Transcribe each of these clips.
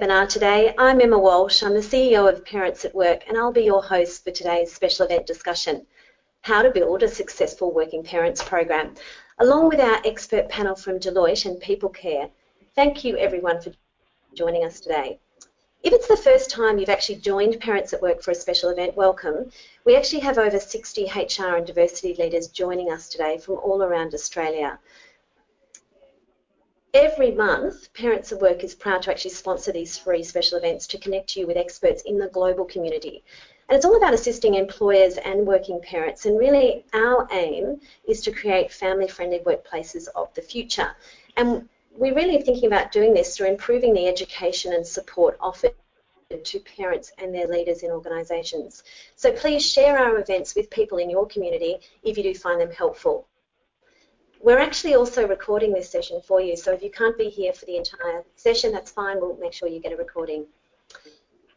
webinar today. I'm Emma Walsh, I'm the CEO of Parents at Work, and I'll be your host for today's special event discussion, How to Build a Successful Working Parents Program, along with our expert panel from Deloitte and PeopleCare. Thank you everyone for joining us today. If it's the first time you've actually joined Parents at Work for a special event, welcome. We actually have over 60 HR and diversity leaders joining us today from all around Australia. Every month, Parents at Work is proud to actually sponsor these free special events to connect you with experts in the global community. And it's all about assisting employers and working parents, and really our aim is to create family-friendly workplaces of the future. And we're really thinking about doing this through improving the education and support offered to parents and their leaders in organisations. So please share our events with people in your community if you do find them helpful. We're actually also recording this session for you, so if you can't be here for the entire session, that's fine, we'll make sure you get a recording.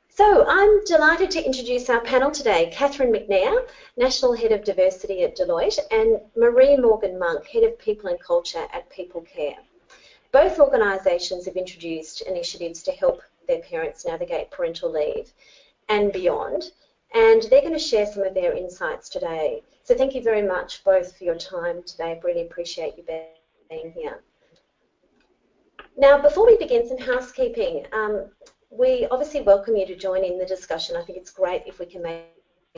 So I'm delighted to introduce our panel today, Catherine McNair, National Head of Diversity at Deloitte, and Marie Morgan Monk, Head of People and Culture at PeopleCare. Both organisations have introduced initiatives to help their parents navigate parental leave and beyond, and they're going to share some of their insights today. So thank you very much both for your time today. Really appreciate you being here. Now, before we begin, some housekeeping. We obviously welcome you to join in the discussion. I think it's great if we can make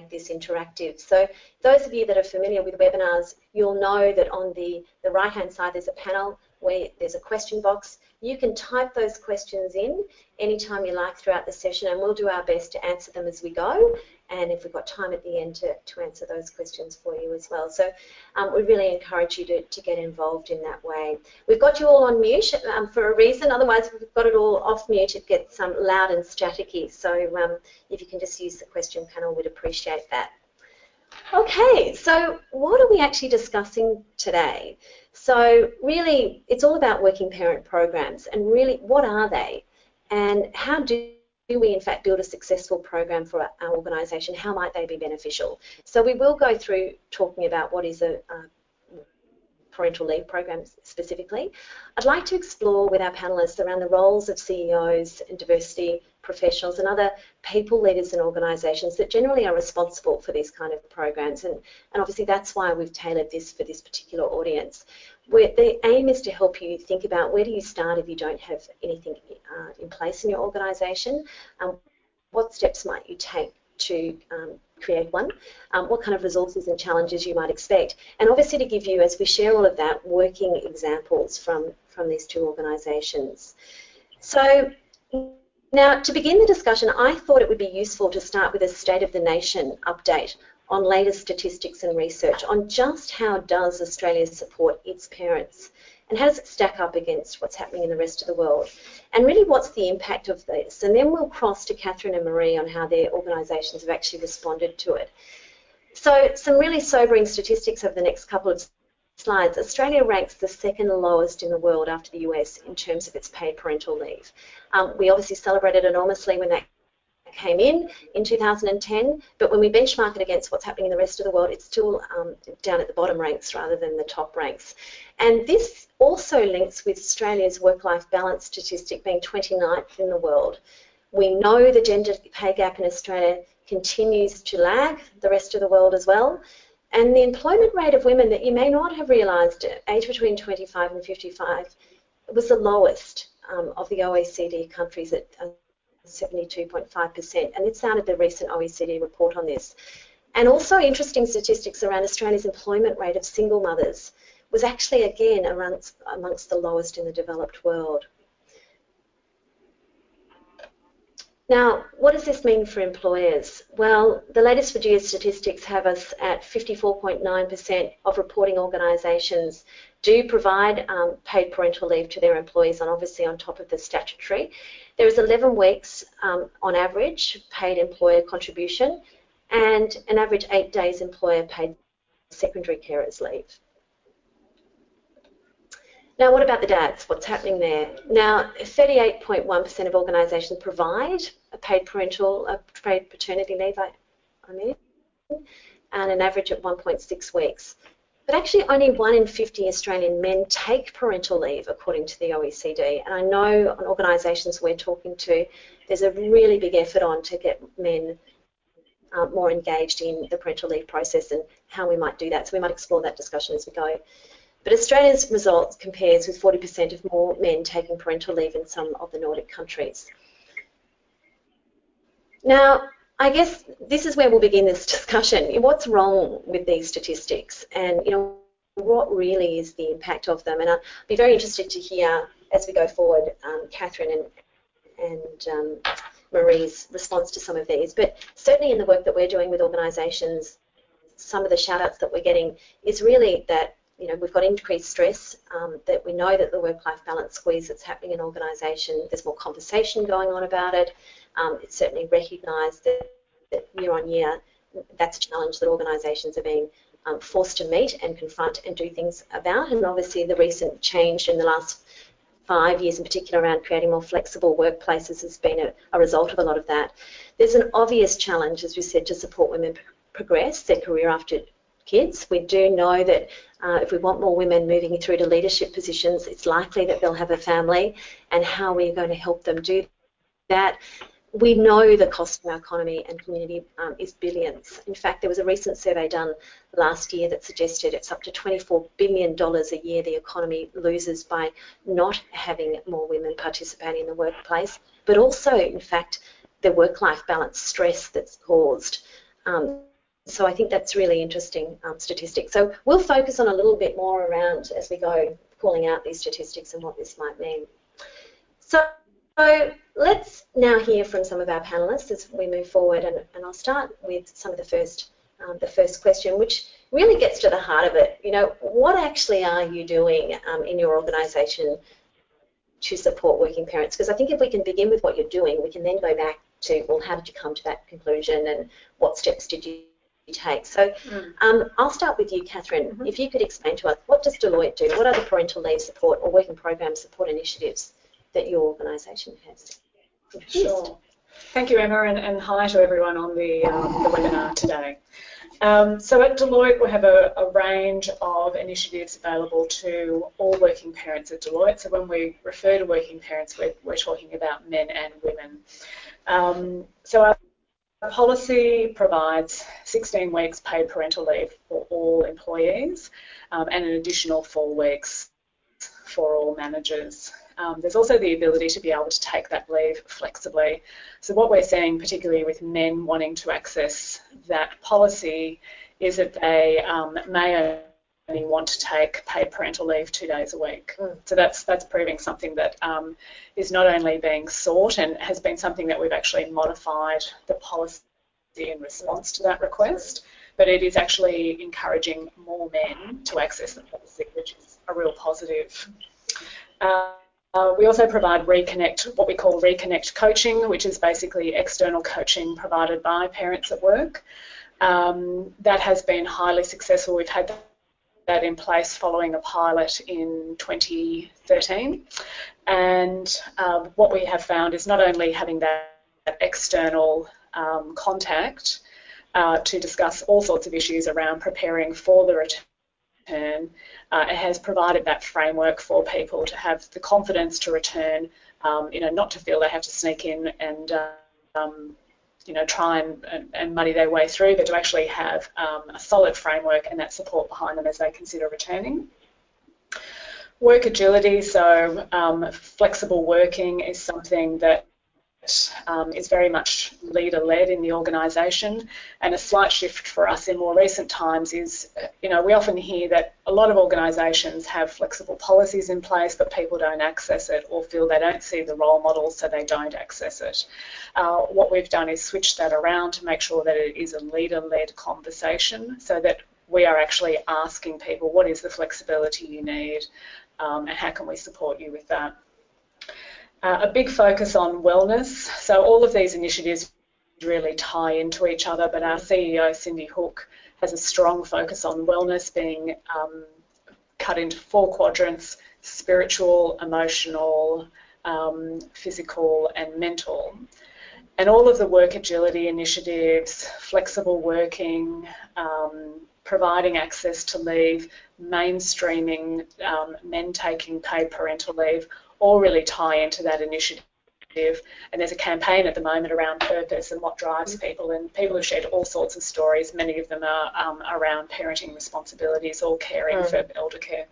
this interactive. So those of you that are familiar with webinars, you'll know that on the right-hand side there's a panel where there's a question box. You can type those questions in anytime you like throughout the session, and we'll do our best to answer them as we go, and if we've got time at the end to answer those questions for you as well. So we really encourage you to get involved in that way. We've got you all on mute for a reason, otherwise if we've got it all off mute it gets loud and staticky, so if you can just use the question panel, we'd appreciate that. Okay, so what are we actually discussing today? So really it's all about working parent programs, and really what are they and how do we in fact build a successful program for our organisation? How might they be beneficial? So we will go through talking about what is a parental leave program specifically. I'd like to explore with our panellists around the roles of CEOs and diversity professionals and other people leaders in organisations that generally are responsible for these kind of programs, and obviously that's why we've tailored this for this particular audience. The aim is to help you think about where do you start if you don't have anything in place in your organisation, what steps might you take to create one, what kind of resources and challenges you might expect, and obviously to give you, as we share all of that, working examples from these two organisations. So now to begin the discussion, I thought it would be useful to start with a State of the Nation update on latest statistics and research on just how does Australia support its parents, and how does it stack up against what's happening in the rest of the world, and really what's the impact of this, and then we'll cross to Catherine and Marie on how their organisations have actually responded to it. So some really sobering statistics over the next couple of slides. Australia ranks the second lowest in the world after the US in terms of its paid parental leave. We obviously celebrated enormously when that came in 2010, but when we benchmark it against what's happening in the rest of the world, it's still down at the bottom ranks rather than the top ranks. And this also links with Australia's work-life balance statistic being 29th in the world. We know the gender pay gap in Australia continues to lag the rest of the world as well. And the employment rate of women that you may not have realised, aged between 25 and 55, was the lowest of the OECD countries at 72.5%, and it's out of the recent OECD report on this. And also interesting statistics around Australia's employment rate of single mothers was actually again amongst the lowest in the developed world. Now, what does this mean for employers? Well, the latest Virginia statistics have us at 54.9% of reporting organisations do provide paid parental leave to their employees, and obviously on top of the statutory. There is 11 weeks on average paid employer contribution, and an average 8 days employer paid secondary carers leave. Now, what about the dads? What's happening there? Now, 38.1% of organisations provide a paid parental, a paid paternity leave, and an average of 1.6 weeks. But actually only 1 in 50 Australian men take parental leave according to the OECD, and I know on organisations we're talking to there's a really big effort on to get men more engaged in the parental leave process and how we might do that, so we might explore that discussion as we go. But Australia's results compares with 40% of more men taking parental leave in some of the Nordic countries. Now, I guess this is where we'll begin this discussion. What's wrong with these statistics, and what really is the impact of them? And I'll be very interested to hear, as we go forward, Catherine and Marie's response to some of these. But certainly in the work that we're doing with organisations, some of the shout-outs that we're getting is really that we've got increased stress, that we know that the work-life balance squeeze that's happening in organisations, there's more conversation going on about it. It's certainly recognised that year on year that's a challenge that organisations are being forced to meet and confront and do things about. And obviously the recent change in the last 5 years in particular around creating more flexible workplaces has been a result of a lot of that. There's an obvious challenge, as we said, to support women progress their career after kids. We do know that if we want more women moving through to leadership positions, it's likely that they'll have a family, and how we're going to help them do that. We know the cost to our economy and community is billions. In fact, there was a recent survey done last year that suggested it's up to $24 billion a year the economy loses by not having more women participating in the workplace, but also, in fact, the work-life balance stress that's caused. So I think that's really interesting statistics. So we'll focus on a little bit more around, as we go, calling out these statistics and what this might mean. So let's now hear from some of our panellists as we move forward, and I'll start with some of the first question, which really gets to the heart of it. What actually are you doing in your organisation to support working parents? Because I think if we can begin with what you're doing, we can then go back to, well, how did you come to that conclusion and what steps did you take? So I'll start with you, Catherine. If you could explain to us, what does Deloitte do? What are the parental leave support or working program support initiatives that your organisation has introduced? Sure. Thank you, Emma, and hi to everyone on the webinar today. So at Deloitte we have a range of initiatives available to all working parents at Deloitte. So when we refer to working parents, we're talking about men and women. So our policy provides 16 weeks paid parental leave for all employees and an additional 4 weeks for all managers. There's also the ability to be able to take that leave flexibly. So what we're seeing, particularly with men wanting to access that policy, is that they may only want to take paid parental leave 2 days a week. So that's proving something that is not only being sought and has been something that we've actually modified the policy in response to that request, but it is actually encouraging more men to access the policy, which is a real positive. We also provide what we call reconnect coaching, which is basically external coaching provided by Parents at Work. That has been highly successful. We've had that in place following a pilot in 2013. And what we have found is not only having that external contact to discuss all sorts of issues around preparing for the return. It has provided that framework for people to have the confidence to return, not to feel they have to sneak in and, try and muddy their way through, but to actually have a solid framework and that support behind them as they consider returning. Work agility, so flexible working is something that is very much leader-led in the organisation, and a slight shift for us in more recent times is, we often hear that a lot of organisations have flexible policies in place, but people don't access it or feel they don't see the role models, so they don't access it. What we've done is switch that around to make sure that it is a leader-led conversation, so that we are actually asking people, what is the flexibility you need, and how can we support you with that? A big focus on wellness, so all of these initiatives really tie into each other, but our CEO, Cindy Hook, has a strong focus on wellness being cut into 4 quadrants, spiritual, emotional, physical and mental. And all of the work agility initiatives, flexible working, providing access to leave, mainstreaming men taking paid parental leave, all really tie into that initiative. And there's a campaign at the moment around purpose and what drives people, and people have shared all sorts of stories. Many of them are around parenting responsibilities or caring for elder care.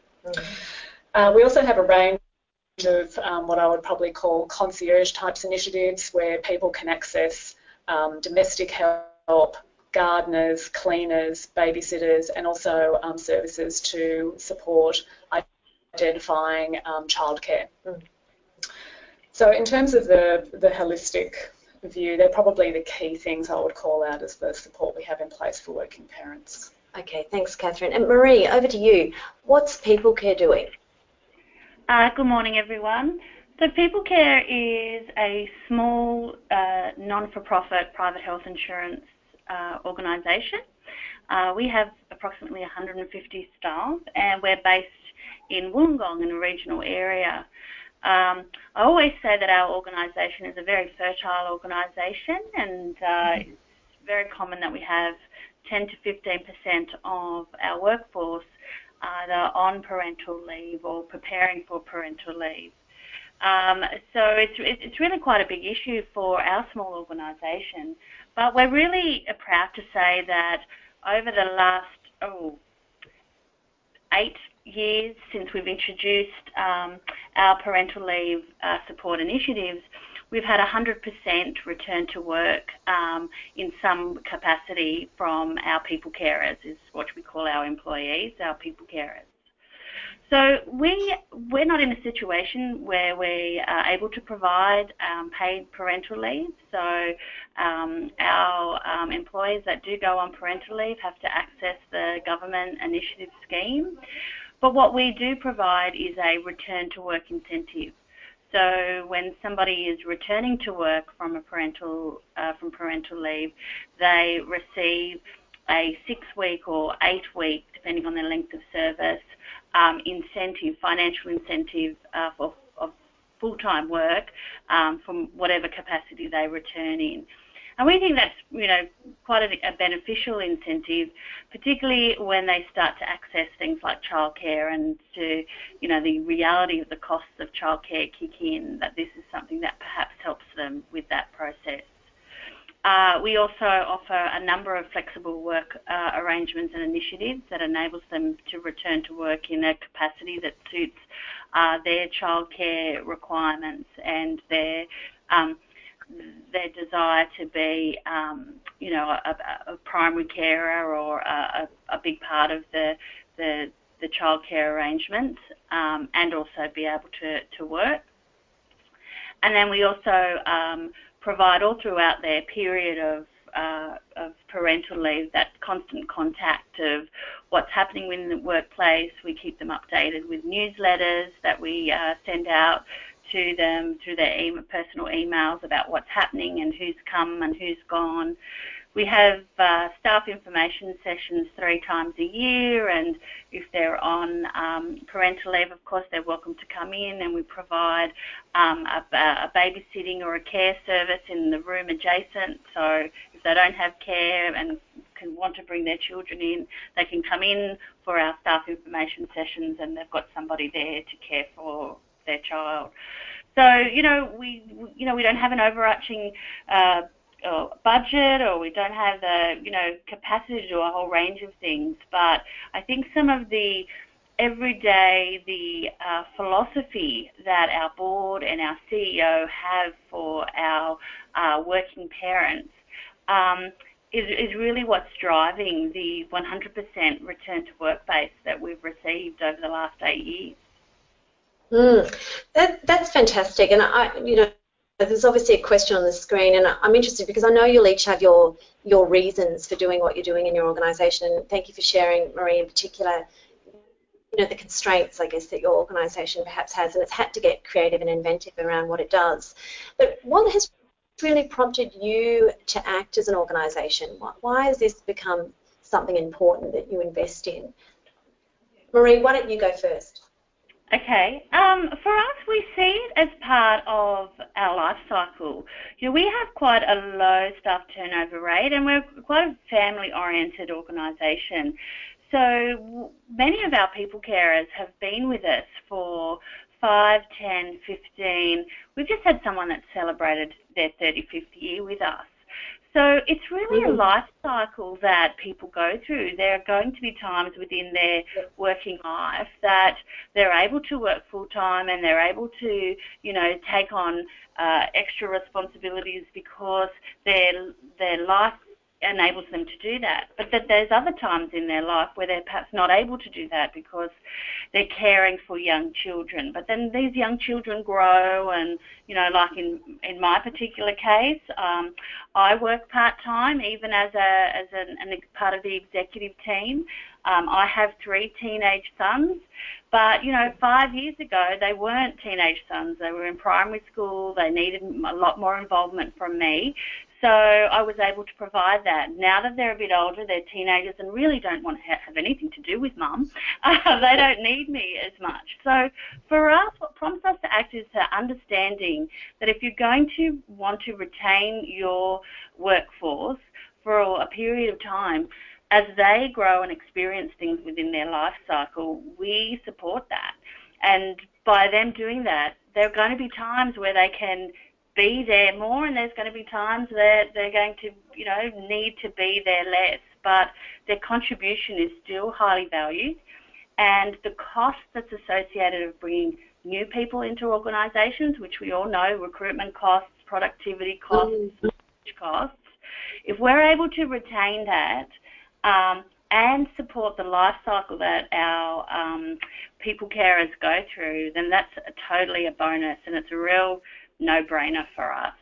We also have a range of what I would probably call concierge types initiatives where people can access domestic help, gardeners, cleaners, babysitters, and also services to support identifying childcare. So in terms of the holistic view, they're probably the key things I would call out as the support we have in place for working parents. Okay, thanks, Catherine. And Marie, over to you. What's PeopleCare doing? Good morning, everyone. So PeopleCare is a small non-for-profit private health insurance organisation. We have approximately 150 staff, and we're based in Wollongong in a regional area. I always say that our organisation is a very fertile organisation, and it's very common that we have 10 to 15% of our workforce either on parental leave or preparing for parental leave. So it's really quite a big issue for our small organisation. But we're really proud to say that over the last 8 years since we've introduced our parental leave support initiatives, we've had 100% return to work in some capacity from our people carers, is what we call our employees, our people carers. So we're not in a situation where we are able to provide paid parental leave. So our employees that do go on parental leave have to access the government initiative scheme. But what we do provide is a return to work incentive. So when somebody is returning to work from a parental leave, they receive a 6-week or 8-week, depending on their length of service, incentive, financial incentive of full-time work from whatever capacity they return in. And we think that's, quite a beneficial incentive, particularly when they start to access things like childcare and to, the reality of the costs of childcare kick in, that this is something that perhaps helps them with that process. We also offer a number of flexible work arrangements and initiatives that enables them to return to work in a capacity that suits their childcare requirements and their desire to be, a primary carer or a big part of the childcare arrangements, and also be able to work. And then we also provide all throughout their period of parental leave that constant contact of what's happening in the workplace. We keep them updated with newsletters that we send out to them through their personal emails about what's happening and who's come and who's gone. We have staff information sessions 3 times a year, and if they're on parental leave, of course, they're welcome to come in, and we provide a babysitting or a care service in the room adjacent. So if they don't have care and can want to bring their children in, they can come in for our staff information sessions, and they've got somebody there to care for their child. So, we don't have an overarching or budget, or we don't have the capacity to do a whole range of things, but I think some of the everyday philosophy that our board and our CEO have for our working parents is really what's driving the 100% return to work base that we've received over the last 8 years. That's fantastic, and there's obviously a question on the screen, and I'm interested because I know you'll each have your reasons for doing what you're doing in your organisation, and thank you for sharing, Marie, in particular, the constraints, I guess, that your organisation perhaps has, and it's had to get creative and inventive around what it does. But what has really prompted you to act as an organisation? Why has this become something important that you invest in? Marie, why don't you go first? Okay. For us, we see it as part of our life cycle. You know, we have quite a low staff turnover rate, and we're quite a family-oriented organisation. So many of our people carers have been with us for 5, 10, 15. We've just had someone that celebrated their 35th year with us. So it's really a life cycle that people go through. There are going to be times within their working life that they're able to work full-time and they're able to, you know, take on extra responsibilities because their life enables them to do that. But that there's other times in their life where they're perhaps not able to do that because they're caring for young children. But then these young children grow and, you know, like in my particular case, I work part-time even as part of the executive team. I have 3 teenage sons, but, you know, 5 years ago they weren't teenage sons. They were in primary school. They needed a lot more involvement from me. So I was able to provide that. Now that they're a bit older, they're teenagers and really don't want to have anything to do with mum. They don't need me as much. So for us, what prompts us to act is to understanding that if you're going to want to retain your workforce for a period of time, as they grow and experience things within their life cycle, we support that. And by them doing that, there are going to be times where they can be there more, and there's going to be times that they're going to, you know, need to be there less, but their contribution is still highly valued, and the cost that's associated of bringing new people into organisations, which we all know, recruitment costs, productivity costs, costs, if we're able to retain that and support the life cycle that our people carers go through, then that's totally a bonus, and it's a real no-brainer for us.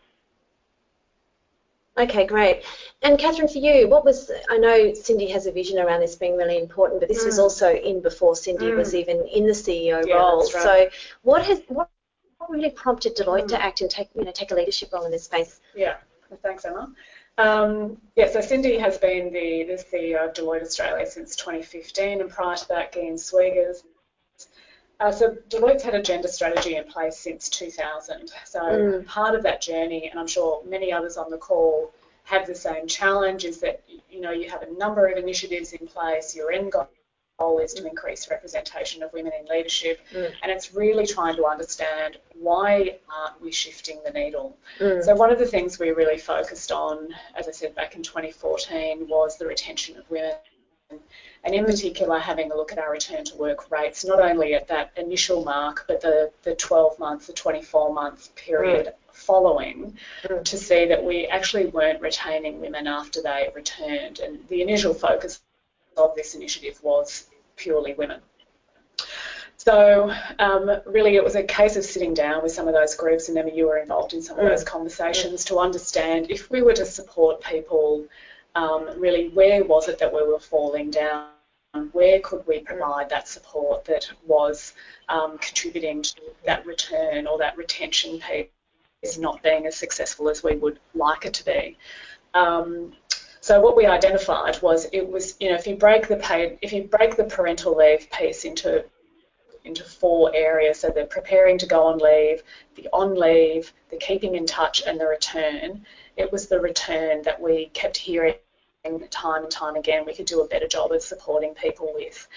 Okay, great. And Catherine, for you, what was, I know Cindy has a vision around this being really important, but this was also in before Cindy was even in the CEO role. Right. So what really prompted Deloitte to act and take a leadership role in this space? Yeah, thanks, Emma. So Cindy has been the CEO of Deloitte Australia since 2015, and prior to that, Gaines-Swegers. So Deloitte's had a gender strategy in place since 2000. So part of that journey, and I'm sure many others on the call have the same challenge, is that, you know, you have a number of initiatives in place. Your end goal is to increase representation of women in leadership, and it's really trying to understand why aren't we shifting the needle. So one of the things we really focused on, as I said, back in 2014, was the retention of women. And in particular, having a look at our return to work rates, not only at that initial mark, but the 12 months, the 24 month period following, to see that we actually weren't retaining women after they returned. And the initial focus of this initiative was purely women. So really it was a case of sitting down with some of those groups, and Emma, you were involved in some of those conversations to understand if we were to support people, really, where was it that we were falling down? Where could we provide that support that was contributing to that return or that retention piece is not being as successful as we would like it to be? So what we identified was if you break the parental leave piece into 4 areas, so they're preparing to go on leave, the keeping in touch, and the return. It was the return that we kept hearing time and time again we could do a better job of supporting people with.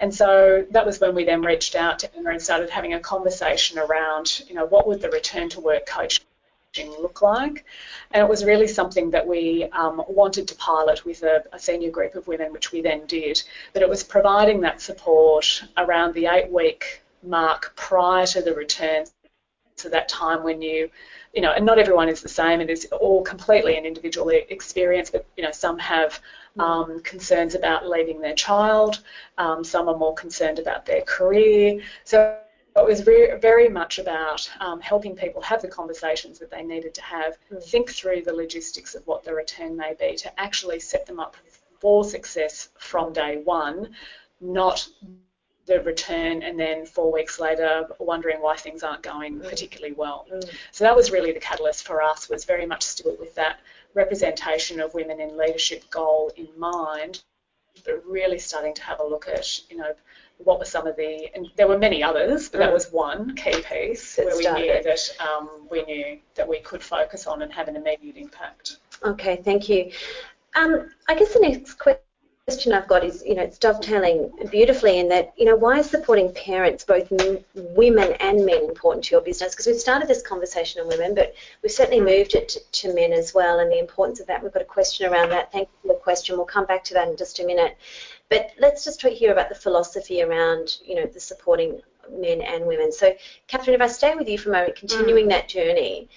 And so that was when we then reached out to Emma and started having a conversation around, you know, what would the return to work coaching look like? And it was really something that we wanted to pilot with a senior group of women, which we then did. But it was providing that support around the 8-week mark prior to the return, so that time when you know, and not everyone is the same. It is all completely an individual experience, but, you know, some have concerns about leaving their child. Some are more concerned about their career. So it was very much about helping people have the conversations that they needed to have, think through the logistics of what the return may be to actually set them up for success from day one, not the return and then 4 weeks later wondering why things aren't going particularly well. So that was really the catalyst for us, was very much still with that representation of women in leadership goal in mind, but really starting to have a look at, you know, what were some of the, and there were many others, but that was one key piece that where we knew that we could focus on and have an immediate impact. Okay, thank you. I guess the next question I've got is, you know, it's dovetailing beautifully in that, you know, why is supporting parents, both women and men, important to your business? Because we've started this conversation on women, but we've certainly moved it to men as well, and the importance of that. We've got a question around that. Thank you for the question. We'll come back to that in just a minute. But let's just hear about the philosophy around, you know, the supporting men and women. So, Catherine, if I stay with you for a moment, continuing that journey,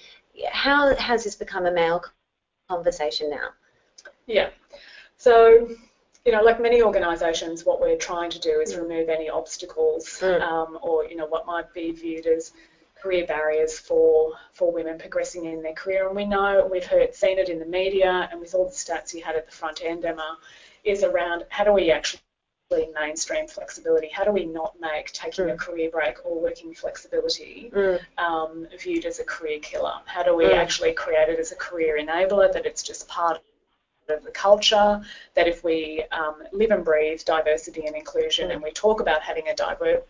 how has this become a male conversation now? Yeah. So, you know, like many organisations, what we're trying to do is remove any obstacles or, you know, what might be viewed as career barriers for women progressing in their career. And we know, and we've seen it in the media, and with all the stats you had at the front end, Emma, is around how do we actually mainstream flexibility? How do we not make taking a career break or working flexibility viewed as a career killer? How do we actually create it as a career enabler, that it's just part of the culture, that if we live and breathe diversity and inclusion and we talk about having a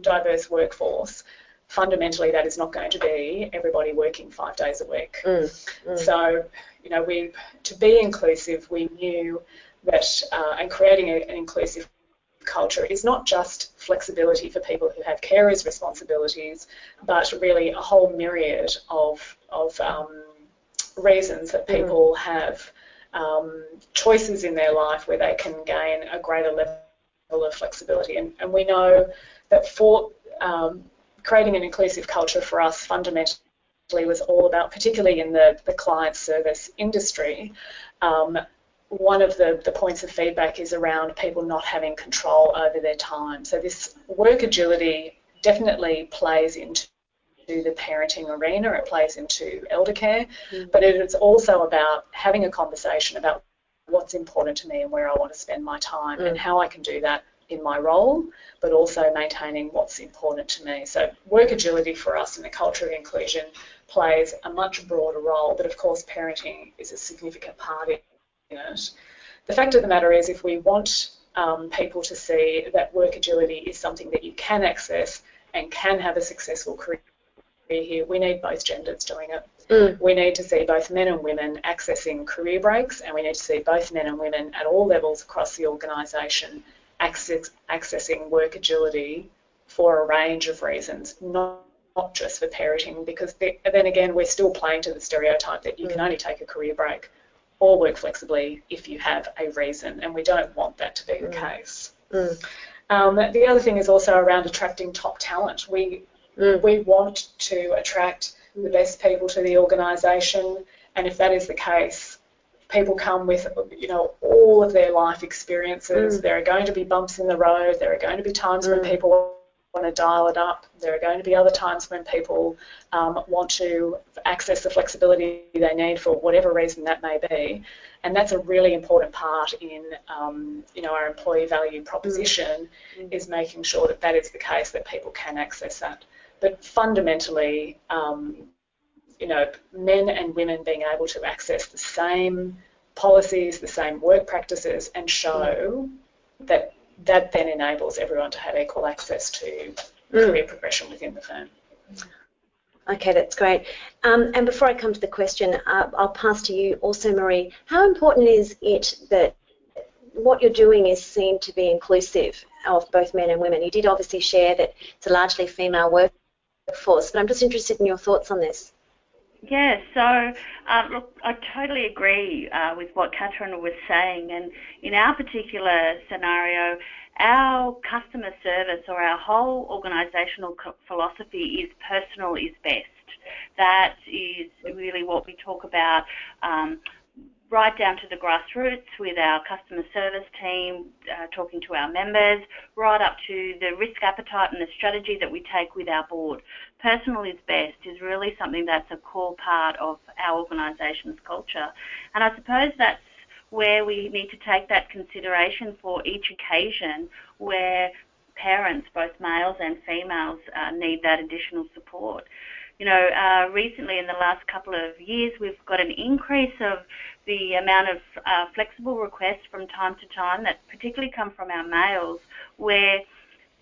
diverse workforce, fundamentally that is not going to be everybody working 5 days a week. So, you know, to be inclusive, we knew that and creating an inclusive culture is not just flexibility for people who have carers' responsibilities, but really a whole myriad of reasons that people have choices in their life where they can gain a greater level of flexibility. And we know that for creating an inclusive culture for us fundamentally was all about, particularly in the client service industry, one of the points of feedback is around people not having control over their time. So this work agility definitely plays into the parenting arena, it plays into elder care, but it's also about having a conversation about what's important to me and where I want to spend my time and how I can do that in my role, but also maintaining what's important to me. So work agility for us in the culture of inclusion plays a much broader role, but of course parenting is a significant part in it. The fact of the matter is, if we want people to see that work agility is something that you can access and can have a successful career here, we need both genders doing it. We need to see both men and women accessing career breaks, and we need to see both men and women at all levels across the organisation accessing work agility for a range of reasons, not just for parenting, because then again we're still playing to the stereotype that you can only take a career break or work flexibly if you have a reason, and we don't want that to be the case. The other thing is also around attracting top talent. We want to attract the best people to the organisation, and if that is the case, people come with, you know, all of their life experiences. There are going to be bumps in the road. There are going to be times when people want to dial it up. There are going to be other times when people want to access the flexibility they need for whatever reason that may be, and that's a really important part in you know, our employee value proposition is making sure that is the case, that people can access that. But fundamentally, you know, men and women being able to access the same policies, the same work practices, and show that then enables everyone to have equal access to career progression within the firm. Okay, that's great. And before I come to the question, I'll pass to you also, Marie. How important is it that what you're doing is seen to be inclusive of both men and women? You did obviously share that it's a largely female workforce, but I'm just interested in your thoughts on this. Yeah, so look, I totally agree with what Catherine was saying, and in our particular scenario, our customer service or our whole organisational philosophy is personal is best. That is really what we talk about right down to the grassroots with our customer service team, talking to our members, right up to the risk appetite and the strategy that we take with our board. Personal is best is really something that's a core part of our organisation's culture. And I suppose that's where we need to take that consideration for each occasion where parents, both males and females, need that additional support. You know, recently in the last couple of years, we've got an increase of the amount of flexible requests from time to time that particularly come from our males, where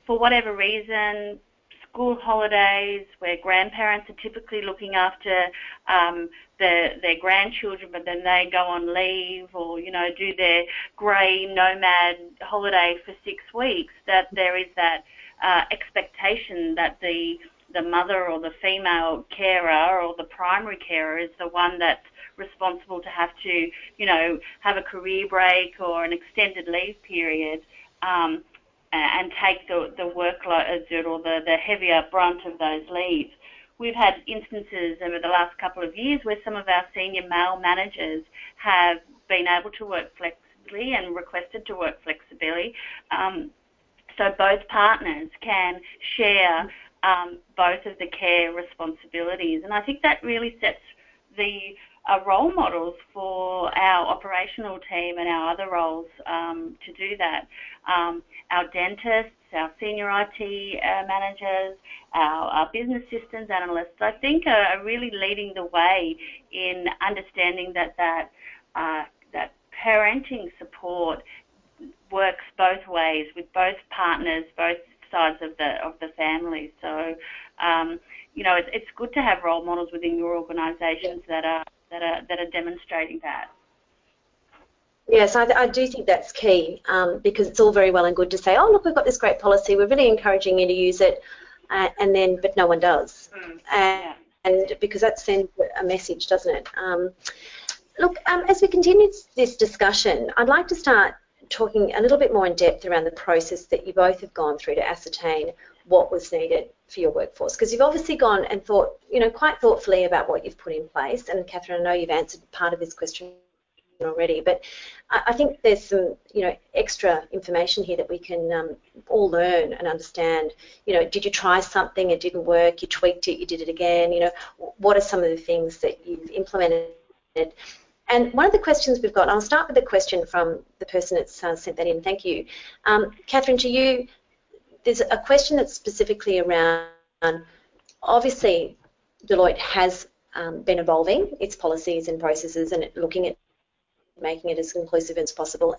for whatever reason, school holidays where grandparents are typically looking after their grandchildren, but then they go on leave or, you know, do their grey nomad holiday for 6 weeks, that there is that expectation that the mother or the female carer or the primary carer is the one that's responsible to have to, you know, have a career break or an extended leave period and take the workload or the heavier brunt of those leaves. We've had instances over the last couple of years where some of our senior male managers have been able to work flexibly and requested to work flexibly, so both partners can share both of the care responsibilities. And I think that really sets the role models for our operational team and our other roles to do that. Our dentists, our senior IT managers, our business systems analysts, I think are really leading the way in understanding that parenting support works both ways with both partners, both sides of the family. So, you know, it's good to have role models within your organisations that are demonstrating that. Yes, I do think that's key because it's all very well and good to say, oh, look, we've got this great policy, we're really encouraging you to use it, but no one does. And because that sends a message, doesn't it? As we continue this discussion, I'd like to start talking a little bit more in depth around the process that you both have gone through to ascertain what was needed for your workforce, because you've obviously gone and thought, you know, quite thoughtfully about what you've put in place. And Catherine, I know you've answered part of this question already, but I think there's some, you know, extra information here that we can all learn and understand. You know, did you try something, it didn't work, you tweaked it, you did it again, you know, what are some of the things that you've implemented? And one of the questions we've got, I'll start with the question from the person that's sent that in, thank you. Catherine, to you, there's a question that's specifically around, obviously Deloitte has been evolving its policies and processes and looking at making it as inclusive as possible,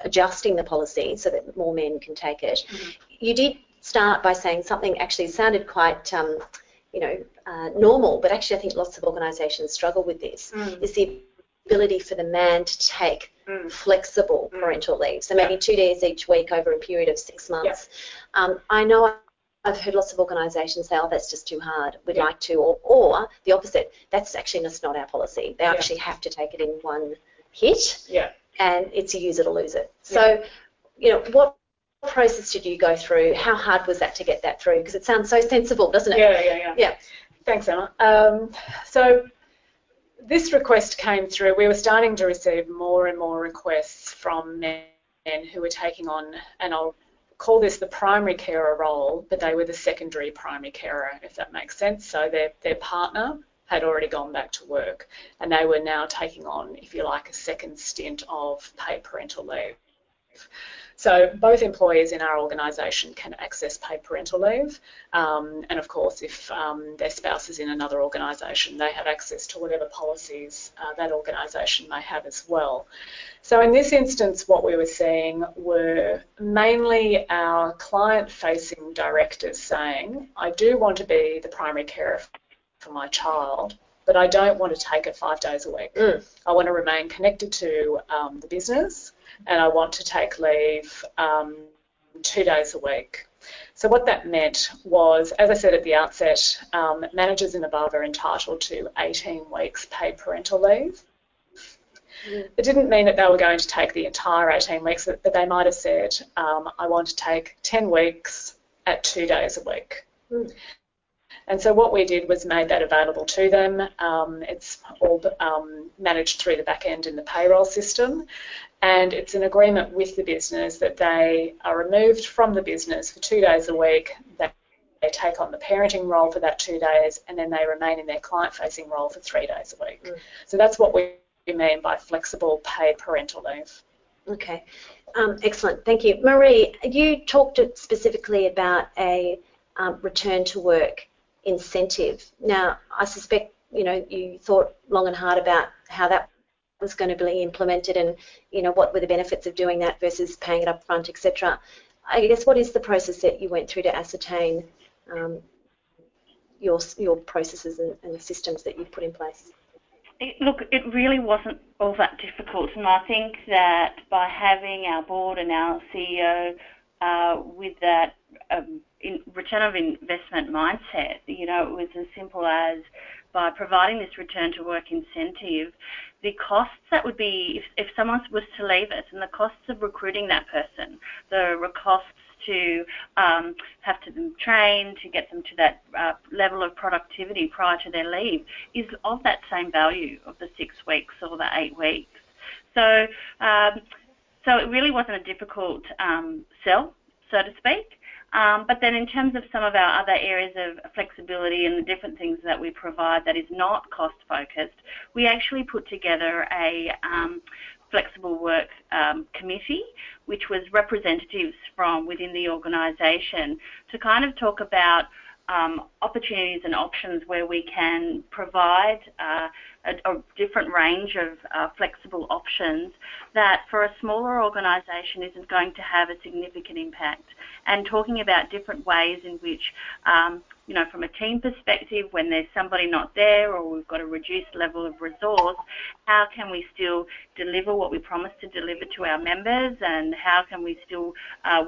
adjusting the policy so that more men can take it. Mm-hmm. You did start by saying something actually sounded quite, normal, but actually I think lots of organisations struggle with this, is the ability for the man to take flexible parental leave, so maybe 2 days each week over a period of 6 months. Yeah. I know I've heard lots of organisations say, oh, that's just too hard, we'd like to, or the opposite, that's actually just not our policy. They actually have to take it in one hit, and it's a use it or lose it. So, you know, what process did you go through? How hard was that to get that through? Because it sounds so sensible, doesn't it? Yeah. Thanks, Emma. So this request came through. We were starting to receive more and more requests from men who were taking on, and I'll call this the primary carer role, but they were the secondary primary carer, if that makes sense. So their partner had already gone back to work and they were now taking on, if you like, a second stint of paid parental leave. So both employees in our organisation can access paid parental leave, and of course if their spouse is in another organisation, they have access to whatever policies that organisation may have as well. So in this instance, what we were seeing were mainly our client-facing directors saying, I do want to be the primary carer for my child, but I don't want to take it 5 days a week. I want to remain connected to the business, and I want to take leave 2 days a week. So what that meant was, as I said at the outset, managers and above are entitled to 18 weeks paid parental leave. It didn't mean that they were going to take the entire 18 weeks, but they might have said, I want to take 10 weeks at 2 days a week. And so what we did was made that available to them. It's all managed through the back end in the payroll system, and it's an agreement with the business that they are removed from the business for 2 days a week, that they take on the parenting role for that 2 days, and then they remain in their client-facing role for 3 days a week. So that's what we mean by flexible paid parental leave. Okay, excellent. Thank you. Marie, you talked specifically about a return to work incentive. Now, I suspect, you know, you thought long and hard about how that was going to be implemented and, you know, what were the benefits of doing that versus paying it up front, etc. I guess what is the process that you went through to ascertain your processes and systems that you put in place? Look, it really wasn't all that difficult, and I think that by having our board and our CEO with that return of investment mindset, you know, it was as simple as by providing this return to work incentive, the costs that would be if someone was to leave us, and the costs of recruiting that person, the costs to have to them train to get them to that level of productivity prior to their leave, is of that same value of the 6 weeks or the 8 weeks. So so it really wasn't a difficult sell, so to speak. But then in terms of some of our other areas of flexibility and the different things that we provide that is not cost-focused, we actually put together a flexible work committee, which was representatives from within the organisation to kind of talk about opportunities and options where we can provide a different range of flexible options that for a smaller organisation isn't going to have a significant impact, and talking about different ways in which, you know, from a team perspective, when there's somebody not there or we've got a reduced level of resource, how can we still deliver what we promised to deliver to our members, and how can we still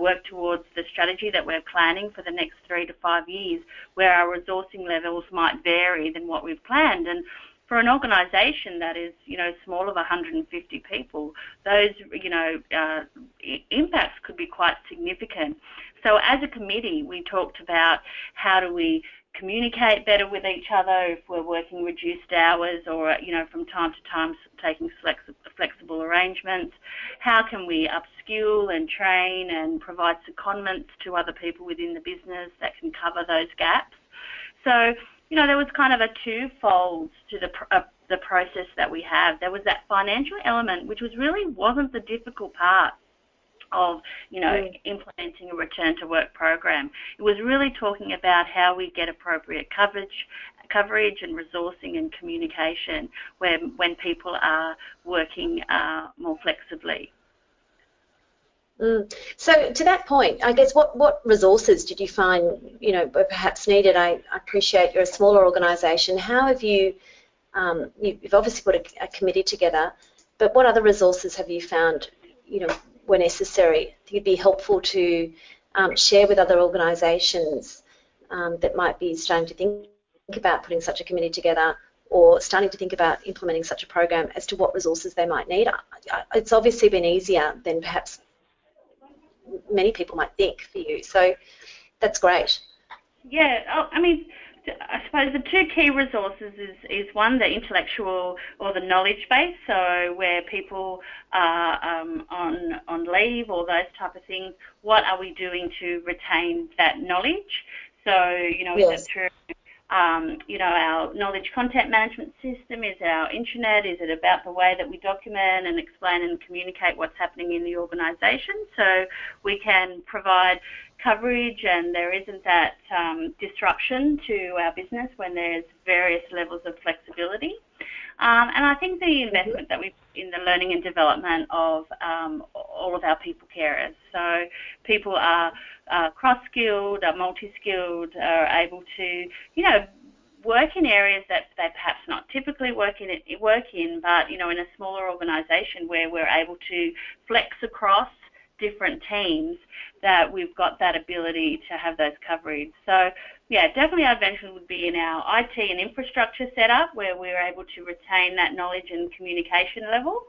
work towards the strategy that we're planning for the next 3 to 5 years, where our resourcing levels might vary than what we've planned. And for an organisation that is, you know, small of 150 people, those, you know, impacts could be quite significant. So as a committee, we talked about how do we communicate better with each other if we're working reduced hours or, you know, from time to time taking flexible arrangements. How can we upskill and train and provide secondments to other people within the business that can cover those gaps? So, you know, there was kind of a twofold to the process that we have. There was that financial element, which was really wasn't the difficult part of, you know, implementing a return to work program. It was really talking about how we get appropriate coverage and resourcing and communication when people are working more flexibly. So to that point, I guess what resources did you find, you know, perhaps needed? I appreciate you're a smaller organisation. How have you, you've obviously put a committee together, but what other resources have you found, you know, were necessary? It'd be helpful to share with other organisations that might be starting to think about putting such a committee together or starting to think about implementing such a program as to what resources they might need. It's obviously been easier than perhaps many people might think for you, so that's great. Yeah, I mean, I suppose the two key resources is one, the intellectual or the knowledge base, so where people are on leave or those type of things, what are we doing to retain that knowledge? So, you know, yes. Is it through you know, our knowledge content management system? Is our intranet? Is it about the way that we document and explain and communicate what's happening in the organisation? So we can provide coverage and there isn't that disruption to our business when there's various levels of flexibility. And I think the investment that we put in the learning and development of all of our people carers. So people are cross-skilled, are multi-skilled, are able to, you know, work in areas that they perhaps not typically work in, but, you know, in a smaller organisation where we're able to flex across different teams, that we've got that ability to have those coverage. So, yeah, definitely our advantage would be in our IT and infrastructure setup, where we're able to retain that knowledge and communication level.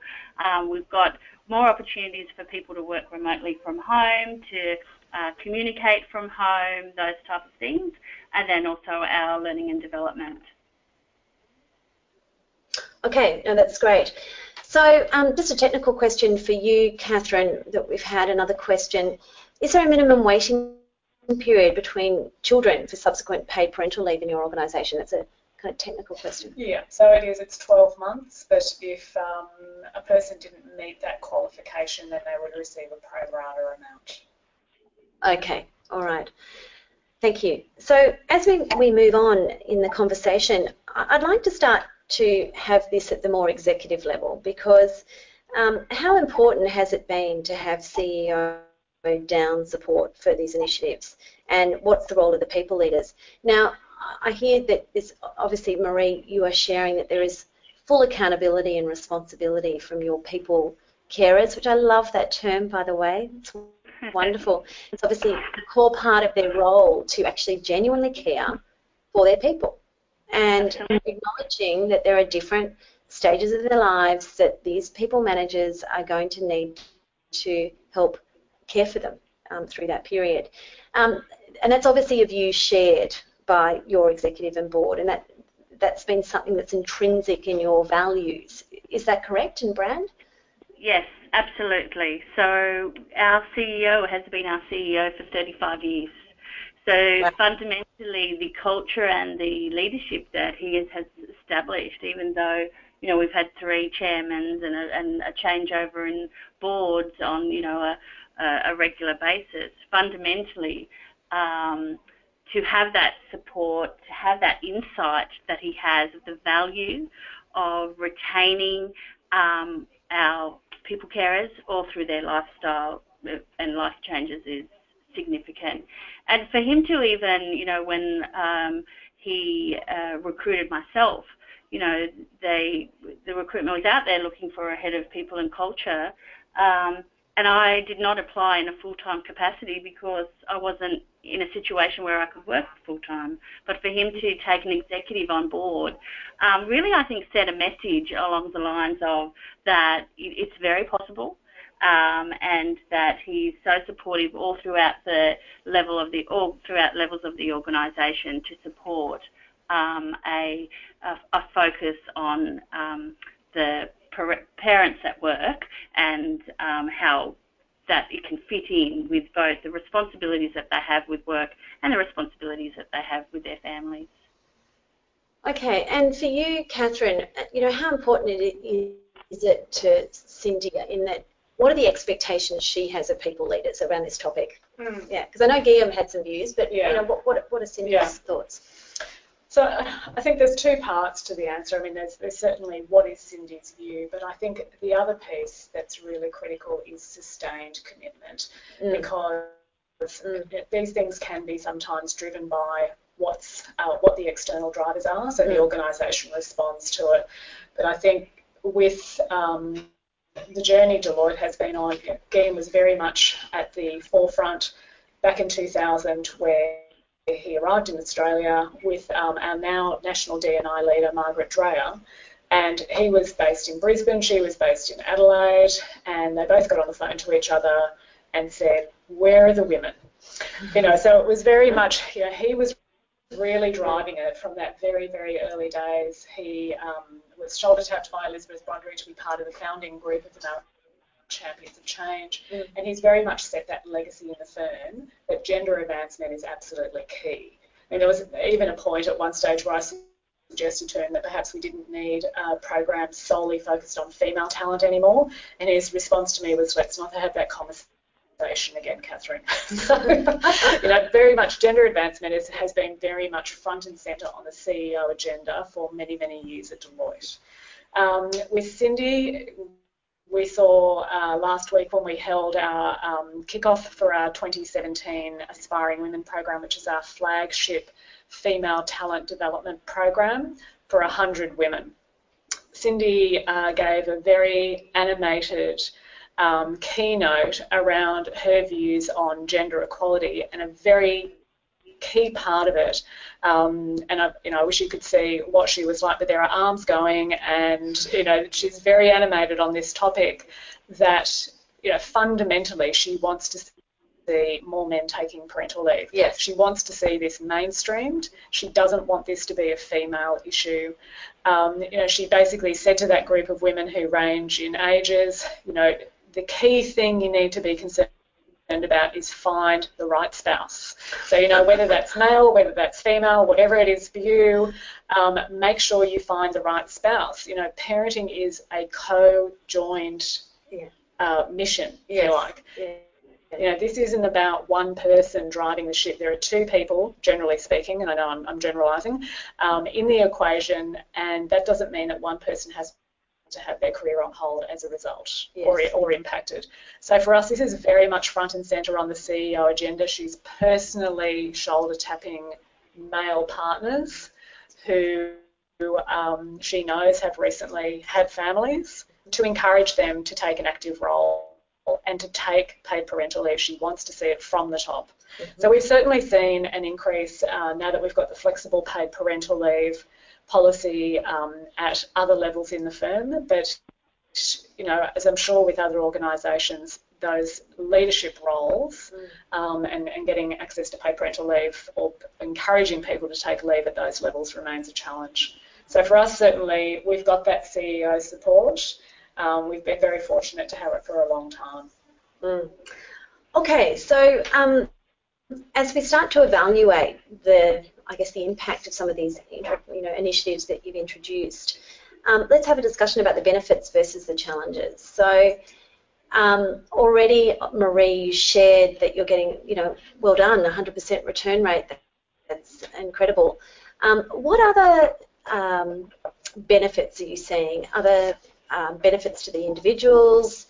We've got more opportunities for people to work remotely from home, to communicate from home, those type of things, and then also our learning and development. Okay, no, that's great. So just a technical question for you, Catherine, that we've had another question. Is there a minimum waiting period between children for subsequent paid parental leave in your organisation? That's a kind of technical question. Yeah, so it is. It's 12 months, but if a person didn't meet that qualification, then they would receive a pro rata amount. Okay, all right. Thank you. So as we move on in the conversation, I'd like to start to have this at the more executive level, because how important has it been to have CEOs down support for these initiatives, and what's the role of the people leaders. Now, I hear that this, obviously, Marie, you are sharing that there is full accountability and responsibility from your people carers, which I love that term, by the way. It's wonderful. It's obviously a core part of their role to actually genuinely care for their people, and acknowledging that there are different stages of their lives that these people managers are going to need to help care for them through that period. And that's obviously a view shared by your executive and board, and that's been something that's intrinsic in your values. Is that correct and brand? Yes, absolutely. So our CEO has been our CEO for 35 years. So wow. Fundamentally, the culture and the leadership that he has established, even though, you know, we've had three chairmen and a changeover in boards on, you know, a regular basis, fundamentally, to have that support, to have that insight that he has of the value of retaining our people carers all through their lifestyle and life changes is significant. And for him to even, you know, when he recruited myself, you know, the recruitment was out there looking for a head of people and culture, and I did not apply in a full-time capacity because I wasn't in a situation where I could work full-time. But for him to take an executive on board really, I think, sent a message along the lines of that it's very possible, and that he's so supportive all throughout levels of the organisation to support a focus on the parents at work, and how that it can fit in with both the responsibilities that they have with work and the responsibilities that they have with their families. Okay, and for you, Catherine, you know, how important is it to Cindy in that, what are the expectations she has of people leaders around this topic? Mm. Yeah, because I know Guillaume had some views, but yeah. You know, what are Cindy's thoughts? So I think there's two parts to the answer. I mean, there's certainly what is Cindy's view, but I think the other piece that's really critical is sustained commitment, because these things can be sometimes driven by what the external drivers are, so the organisation responds to it. But I think with the journey Deloitte has been on, Guillaume was very much at the forefront back in 2000 where he arrived in Australia with our now national D&I leader, Margaret Dreyer, and he was based in Brisbane, she was based in Adelaide, and they both got on the phone to each other and said, where are the women? You know, so it was very much, you know, he was really driving it from that very, very early days. He was shoulder tapped by Elizabeth Brondery to be part of the founding group of the Champions of Change, and he's very much set that legacy in the firm that gender advancement is absolutely key. I mean, there was even a point at one stage where I suggested to him that perhaps we didn't need a program solely focused on female talent anymore, and his response to me was, let's not have that conversation again, Catherine. So, you know, very much gender advancement has been very much front and centre on the CEO agenda for many, many years at Deloitte. With Cindy, we saw last week when we held our kickoff for our 2017 Aspiring Women program, which is our flagship female talent development program for 100 women. Cindy gave a very animated keynote around her views on gender equality, and a very key part of it, and I, you know, I wish you could see what she was like, but there are arms going, and, you know, she's very animated on this topic, that, you know, fundamentally she wants to see more men taking parental leave. Yes. She wants to see this mainstreamed. She doesn't want this to be a female issue. You know, she basically said to that group of women who range in ages, you know, the key thing you need to be concerned about is find the right spouse. So, you know, whether that's male, whether that's female, whatever it is for you, make sure you find the right spouse. You know, parenting is a co-joined mission, if you like. Yeah. You know, this isn't about one person driving the ship. There are two people, generally speaking, and I know I'm generalising, in the equation, and that doesn't mean that one person has to have their career on hold as a result, yes, or impacted. So for us, this is very much front and centre on the CEO agenda. She's personally shoulder-tapping male partners who she knows have recently had families, to encourage them to take an active role and to take paid parental leave. She wants to see it from the top. Mm-hmm. So we've certainly seen an increase now that we've got the flexible paid parental leave policy at other levels in the firm, but you know, as I'm sure with other organisations, those leadership roles and getting access to paid parental leave or encouraging people to take leave at those levels remains a challenge. So for us, certainly, we've got that CEO support. We've been very fortunate to have it for a long time. Mm. Okay, so as we start to evaluate the, I guess, the impact of some of these, you know, initiatives that you've introduced, let's have a discussion about the benefits versus the challenges. So already, Marie, you shared that you're getting, you know, well done, 100% return rate. That's incredible. What other benefits are you seeing? Other benefits to the individuals,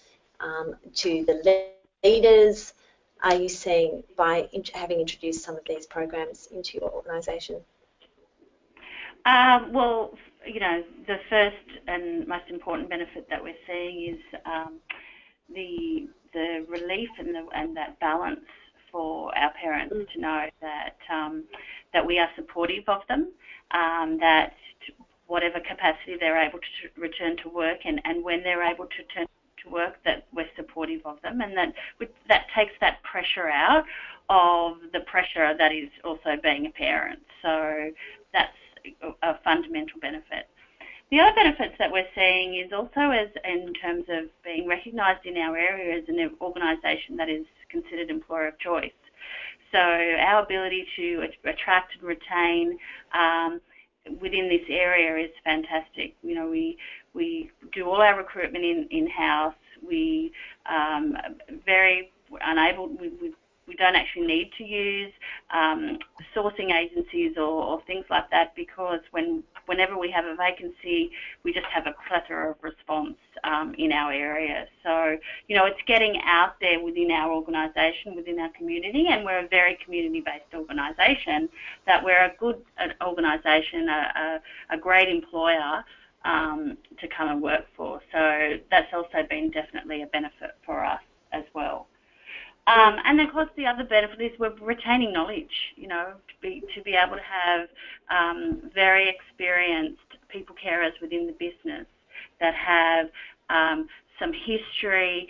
to the leaders, are you seeing by having introduced some of these programs into your organisation? Well, you know, the first and most important benefit that we're seeing is the relief and that balance for our parents to know that that we are supportive of them, that whatever capacity they're able to return to work, and when they're able to return to work, that we're supportive of them, and that takes that pressure out of the pressure that is also being a parent. So that's a fundamental benefit. The other benefits that we're seeing is also as in terms of being recognised in our area as an organisation that is considered employer of choice. So our ability to attract and retain within this area is fantastic. You know, we do all our recruitment in-house. We very unable. We don't actually need to use sourcing agencies or things like that, because whenever we have a vacancy, we just have a plethora of response in our area. So, you know, it's getting out there within our organisation, within our community, and we're a very community-based organisation, that we're a good organisation, a great employer to come and work for. So that's also been definitely a benefit for us as well. And of course, the other benefit is we're retaining knowledge. You know, to be able to have very experienced people carers within the business that have some history.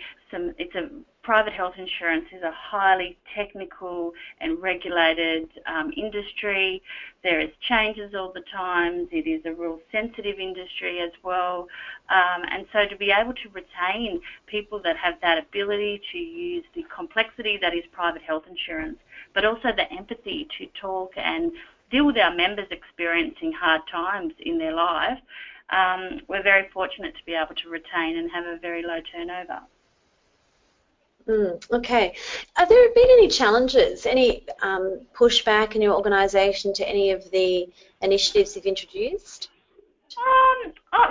Private health insurance is a highly technical and regulated industry. There is changes all the time. It is a real sensitive industry as well. And so to be able to retain people that have that ability to use the complexity that is private health insurance, but also the empathy to talk and deal with our members experiencing hard times in their life, we're very fortunate to be able to retain and have a very low turnover. Okay. Have there been any challenges, any pushback in your organisation to any of the initiatives you've introduced?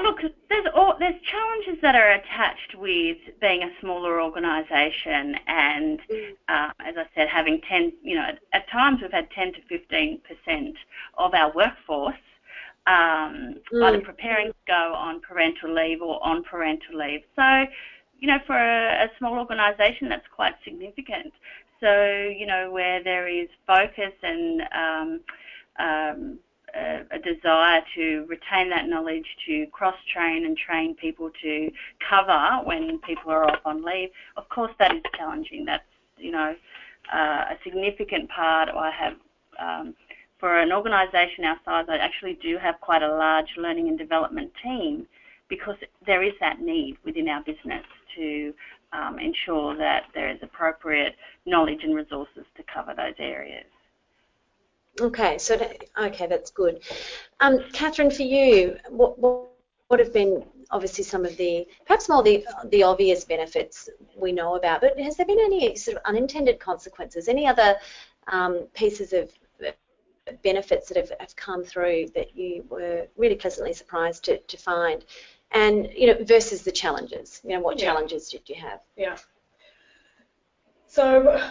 Look, there's challenges that are attached with being a smaller organisation, and as I said, having 10, you know, at times we've had 10 to 15% of our workforce either preparing to go on parental leave or on parental leave. So, you know, for a small organisation, that's quite significant. So, you know, where there is focus and a desire to retain that knowledge, to cross-train and train people to cover when people are off on leave, of course that is challenging. That's, you know, a significant part. I have, for an organisation our size, I actually do have quite a large learning and development team, because there is that need within our business to ensure that there is appropriate knowledge and resources to cover those areas. Okay, so that's good. Catherine, for you, what have been obviously some of the, perhaps more the obvious benefits we know about, but has there been any sort of unintended consequences, any other pieces of benefits that have come through that you were really pleasantly surprised to find and versus the challenges. What challenges did you have? Yeah. So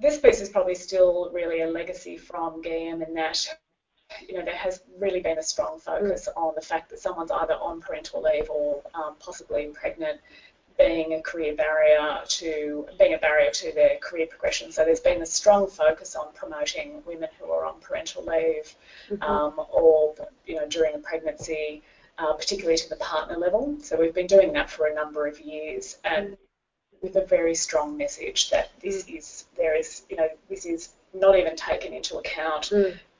this piece is probably still really a legacy from Guillaume, and that there has really been a strong focus on the fact that someone's either on parental leave or possibly pregnant, being a career barrier to their career progression. So there's been a strong focus on promoting women who are on parental leave, or during a pregnancy, particularly to the partner level. So we've been doing that for a number of years, and with a very strong message that this is this is not even taken into account.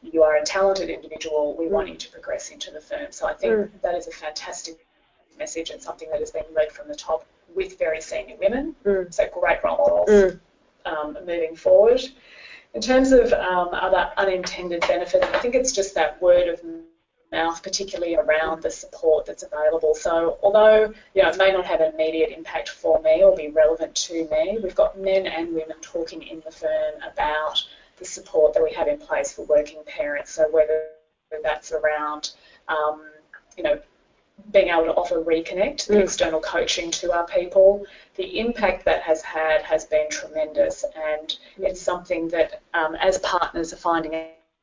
You are a talented individual. We want you to progress into the firm. So I think that is a fantastic message and something that has been led from the top with very senior women. So great role models moving forward. In terms of other unintended benefits, I think it's just that word of mouth, particularly around the support that's available. So although it may not have an immediate impact for me or be relevant to me, we've got men and women talking in the firm about the support that we have in place for working parents. So whether that's around, being able to offer Reconnect, the external coaching to our people, the impact that has had has been tremendous, and it's something that as partners are finding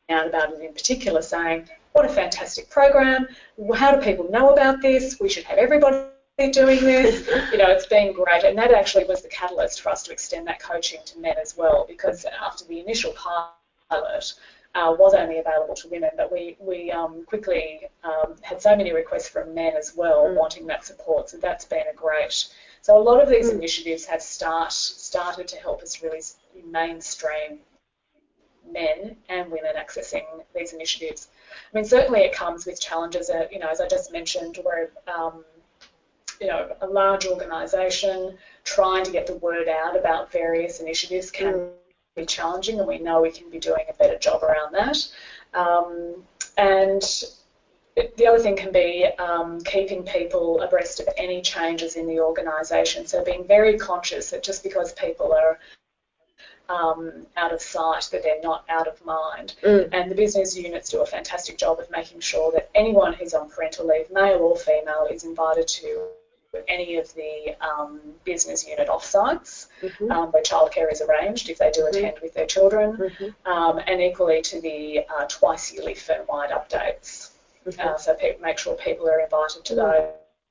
out about it in particular, saying, what a fantastic program, how do people know about this, we should have everybody doing this, it's been great. And that actually was the catalyst for us to extend that coaching to men as well, because after the initial pilot, was only available to women, but we quickly had so many requests from men as well wanting that support, so that's been a great. So a lot of these initiatives have started to help us really mainstream men and women accessing these initiatives. I mean, certainly it comes with challenges, as I just mentioned, where a large organisation trying to get the word out about various initiatives can be challenging, and we know we can be doing a better job around that. And the other thing can be keeping people abreast of any changes in the organisation. So being very conscious that just because people are out of sight, that they're not out of mind. And the business units do a fantastic job of making sure that anyone who's on parental leave, male or female, is invited to any of the business unit offsites where childcare is arranged if they do attend with their children, and equally to the twice yearly firm-wide updates. So make sure people are invited to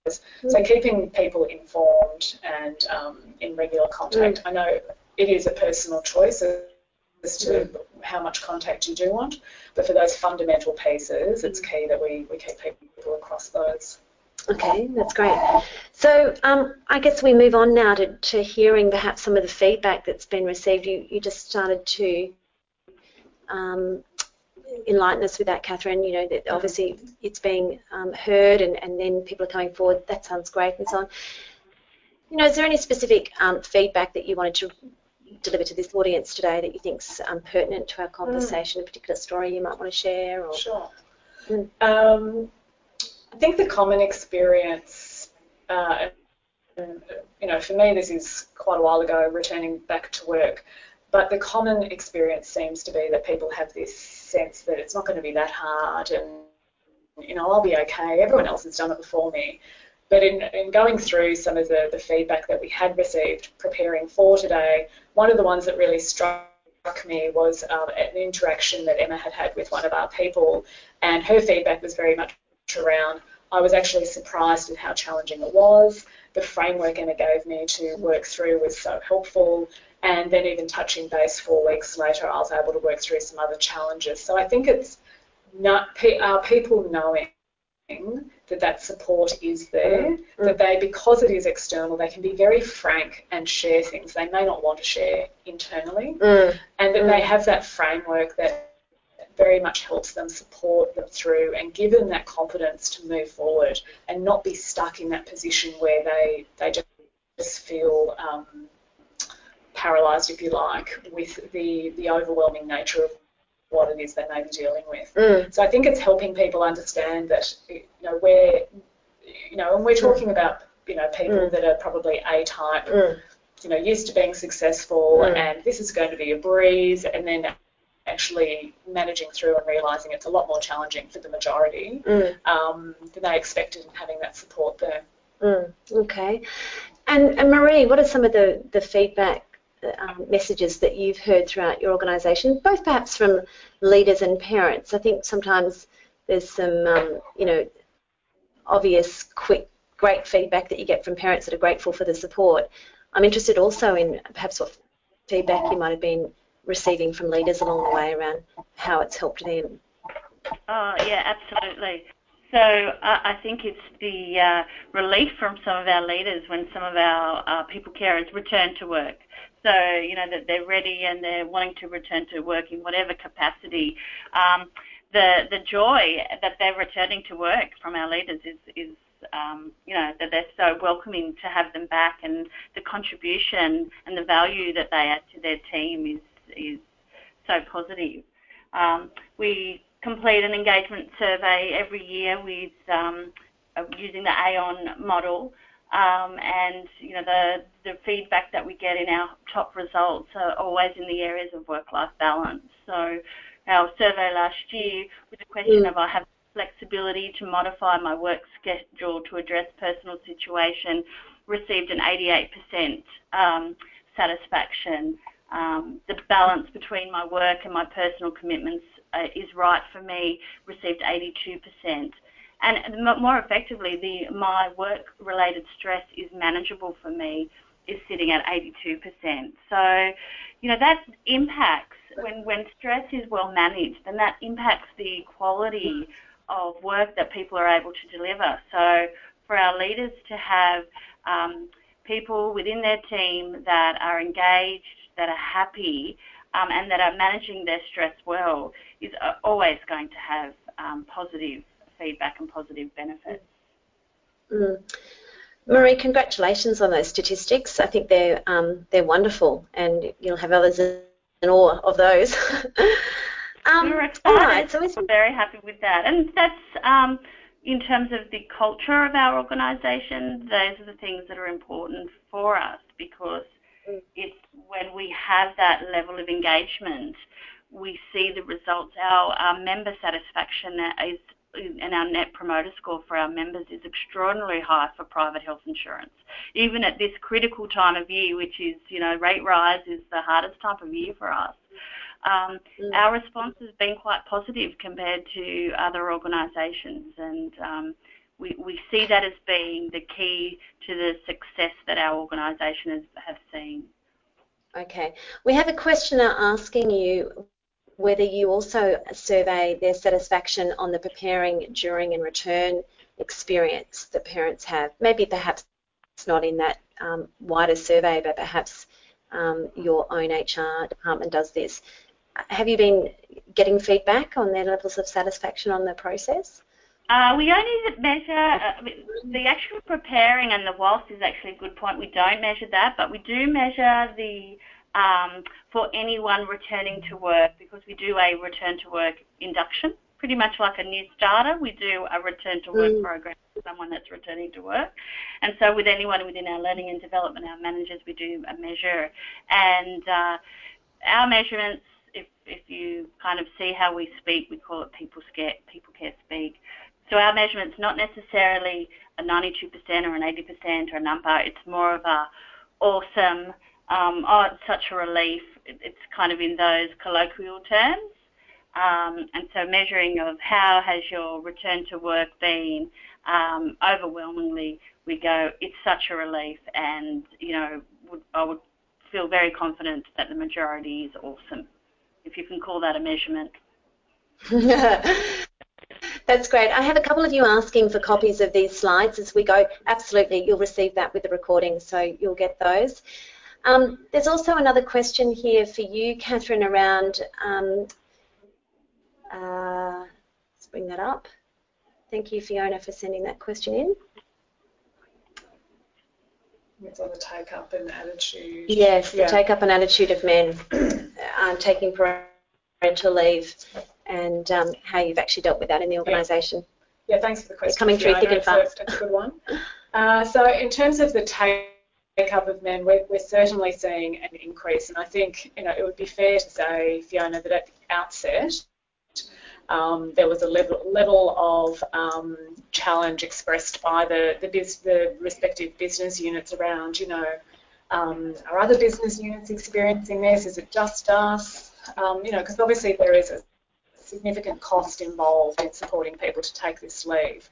those. So keeping people informed and in regular contact. I know it is a personal choice as to how much contact you do want, but for those fundamental pieces, it's key that we keep people across those. Okay, that's great. So I guess we move on now to hearing perhaps some of the feedback that's been received. You just started to enlighten us with that, Catherine, that obviously it's being heard and then people are coming forward, that sounds great and so on. Is there any specific feedback that you wanted to deliver to this audience today that you think's pertinent to our conversation, a particular story you might want to share? Or? Sure. I think the common experience, for me this is quite a while ago, returning back to work, but the common experience seems to be that people have this sense that it's not going to be that hard and, I'll be okay, everyone else has done it before me. But in going through some of the feedback that we had received preparing for today, one of the ones that really struck me was an interaction that Emma had with one of our people, and her feedback was very much around, I was actually surprised at how challenging it was. The framework Emma gave me to work through was so helpful, and then even touching base 4 weeks later, I was able to work through some other challenges. So I think it's our people knowing that support is there, that they, because it is external, they can be very frank and share things they may not want to share internally, and that they have that framework that very much helps them, support them through, and give them that confidence to move forward and not be stuck in that position where they just feel paralysed, if you like, with the overwhelming nature of what it is they may be dealing with. So I think it's helping people understand that, and we're talking about, people that are probably A-type, used to being successful, and this is going to be a breeze, and then actually managing through and realising it's a lot more challenging for the majority than they expected, and having that support there. Okay. And Marie, what are some of the feedback messages that you've heard throughout your organisation, both perhaps from leaders and parents? I think sometimes there's some, obvious, quick, great feedback that you get from parents that are grateful for the support. I'm interested also in perhaps what feedback you might have been receiving from leaders along the way around how it's helped them. Oh, yeah, absolutely. So I think it's the relief from some of our leaders when some of our people carers return to work. So, that they're ready and they're wanting to return to work in whatever capacity. The joy that they're returning to work from our leaders is that they're so welcoming to have them back, and the contribution and the value that they add to their team is so positive. We complete an engagement survey every year with using the Aon model, and the feedback that we get in our top results are always in the areas of work-life balance. So our survey last year was a question of I have flexibility to modify my work schedule to address personal situation, received an 88% satisfaction. The balance between my work and my personal commitments is right for me, received 82%. And more effectively, my work-related stress is manageable for me, is sitting at 82%. So, that impacts, when stress is well managed, then that impacts the quality of work that people are able to deliver. So for our leaders to have people within their team that are engaged, that are happy, and that are managing their stress well is always going to have positive feedback and positive benefits. Marie, congratulations on those statistics. I think they're wonderful, and you'll have others in awe of those. We're excited. Right, so we're very happy with that. And that's, in terms of the culture of our organisation, those are the things that are important for us, because it's when we have that level of engagement, we see the results. Our member satisfaction and our net promoter score for our members is extraordinarily high for private health insurance. Even at this critical time of year, which is, rate rise is the hardest time of year for us, our response has been quite positive compared to other organisations, and we see that as being the key to the success that our organisation has seen. Okay. We have a questioner asking you whether you also survey their satisfaction on the preparing, during and return experience that parents have. Maybe perhaps it's not in that wider survey, but perhaps your own HR department does this. Have you been getting feedback on their levels of satisfaction on the process? We only measure the actual preparing and the whilst is actually a good point. We don't measure that, but we do measure the for anyone returning to work, because we do a return to work induction, pretty much like a new starter. We do a return to work program for someone that's returning to work. And so with anyone within our learning and development, our managers, we do a measure. And our measurements, if you kind of see how we speak, we call it PeopleCare speak. So our measurement's not necessarily a 92% or an 80% or a number. It's more of a awesome, it's such a relief. It's kind of in those colloquial terms. And so measuring of how has your return to work been, overwhelmingly we go, it's such a relief, and, I would feel very confident that the majority is awesome, if you can call that a measurement. That's great. I have a couple of you asking for copies of these slides as we go. Absolutely, you'll receive that with the recording, so you'll get those. There's also another question here for you, Catherine, around... let's bring that up. Thank you, Fiona, for sending that question in. It's on the take-up and attitude. Yes, the take-up and attitude of men taking parental leave, and how you've actually dealt with that in the organisation. Yeah, thanks for the question. It's coming through thick and fast. That's a good one. So in terms of the take-up of men, we're certainly seeing an increase, and I think it would be fair to say, Fiona, that outset, there was a level of challenge expressed by the respective business units around, you know, are other business units experiencing this? Is it just us? You know, because obviously there is a significant cost involved in supporting people to take this leave.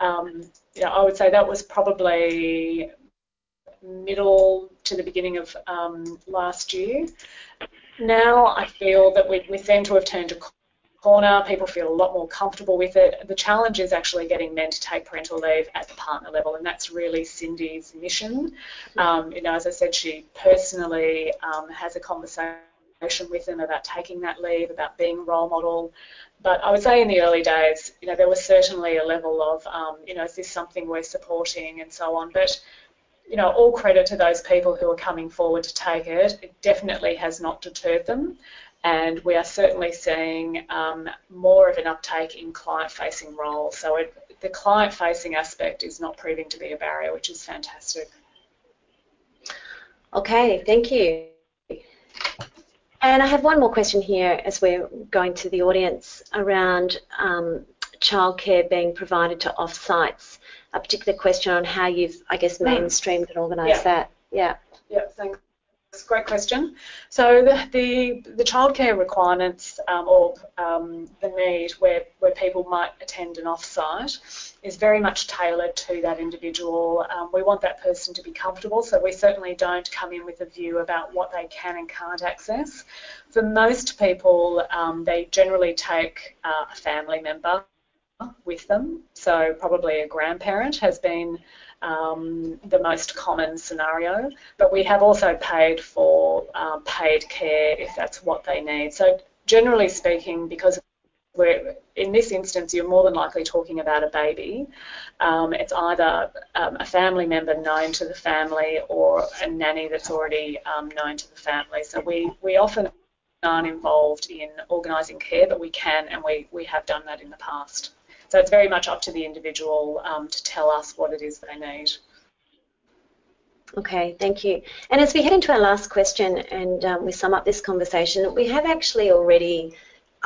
You know, I would say that was probably middle to the beginning of last year. Now I feel that we seem to have turned a corner. People feel a lot more comfortable with it. The challenge is actually getting men to take parental leave at the partner level, and that's really Cindy's mission. You know, as I said, she personally has a conversation with them about taking that leave, about being a role model. But I would say in the early days, you know, there was certainly a level of, you know, is this something we're supporting and so on. But, you know, all credit to those people who are coming forward to take it. It definitely has not deterred them. And we are certainly seeing more of an uptake in client-facing roles. So the client-facing aspect is not proving to be a barrier, which is fantastic. Okay, thank you. And I have one more question here as we're going to the audience around childcare being provided to off-sites. A particular question on how you've, I guess, mainstreamed and organised that. Yeah, thanks. Great question. So the childcare requirements or the need where people might attend an off-site is very much tailored to that individual. We want that person to be comfortable, so we certainly don't come in with a view about what they can and can't access. For most people, they generally take a family member with them, so probably a grandparent has been the most common scenario, but we have also paid for paid care if that's what they need. So generally speaking, because we're in this instance you're more than likely talking about a baby, it's either a family member known to the family or a nanny that's already known to the family. So we often aren't involved in organising care, but we can, and we have done that in the past. So it's very much up to the individual to tell us what it is they need. Okay, thank you. And as we head into our last question and we sum up this conversation, we have actually already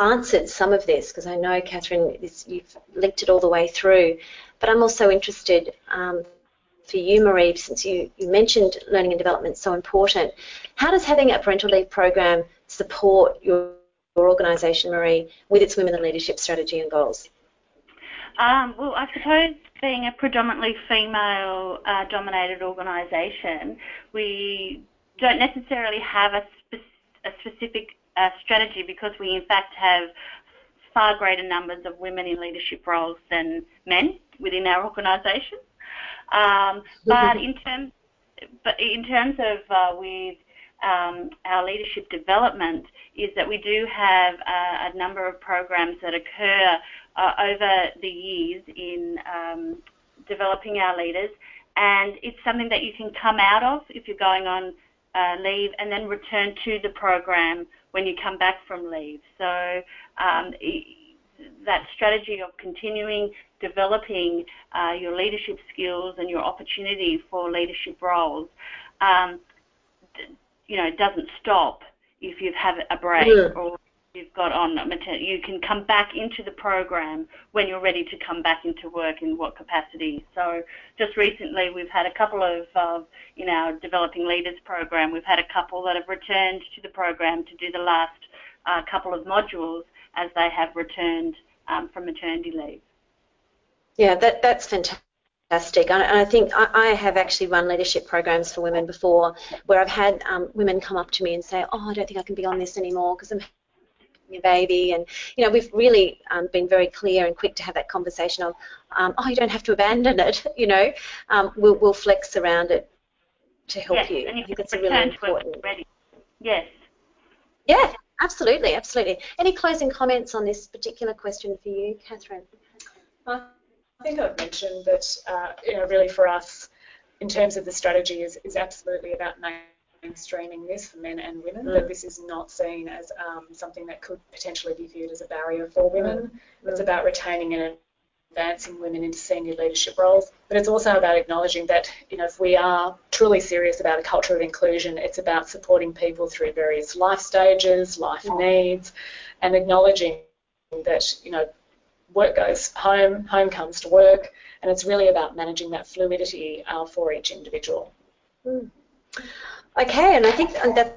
answered some of this, because I know, Catherine, you've linked it all the way through. But I'm also interested for you, Marie, since you mentioned learning and development so important. How does having a parental leave program support your organisation, Marie, with its women in leadership strategy and goals? Well, I suppose being a predominantly female-dominated organisation, we don't necessarily have a specific strategy, because we in fact have far greater numbers of women in leadership roles than men within our organisation. But in terms of with our leadership development, is that we do have a number of programs that occur over the years in developing our leaders, and it's something that you can come out of if you're going on leave and then return to the program when you come back from leave. So that strategy of continuing developing your leadership skills and your opportunity for leadership roles you know, it doesn't stop if you've had a break or you've got on maternity. You can come back into the program when you're ready to come back into work, in what capacity. So just recently we've had a couple of, in our Developing Leaders program, we've had a couple that have returned to the program to do the last couple of modules as they have returned from maternity leave. Yeah, that's fantastic. And I think I have actually run leadership programs for women before, where I've had women come up to me and say, oh, I don't think I can be on this anymore because I'm your baby. And you know, we've really been very clear and quick to have that conversation of oh, you don't have to abandon it, you know, we'll flex around it to help you. And I think it's really important. Yeah, absolutely. Any closing comments on this particular question for you, Catherine? I think I've mentioned that you know, really for us in terms of the strategy is absolutely about mainstreaming this for men and women, that this is not seen as something that could potentially be viewed as a barrier for women. It's about retaining and advancing women into senior leadership roles, but it's also about acknowledging that, you know, if we are truly serious about a culture of inclusion, it's about supporting people through various life stages, life needs, and acknowledging that, you know, work goes home, home comes to work, and it's really about managing that fluidity for each individual. Mm. Okay, and I think that's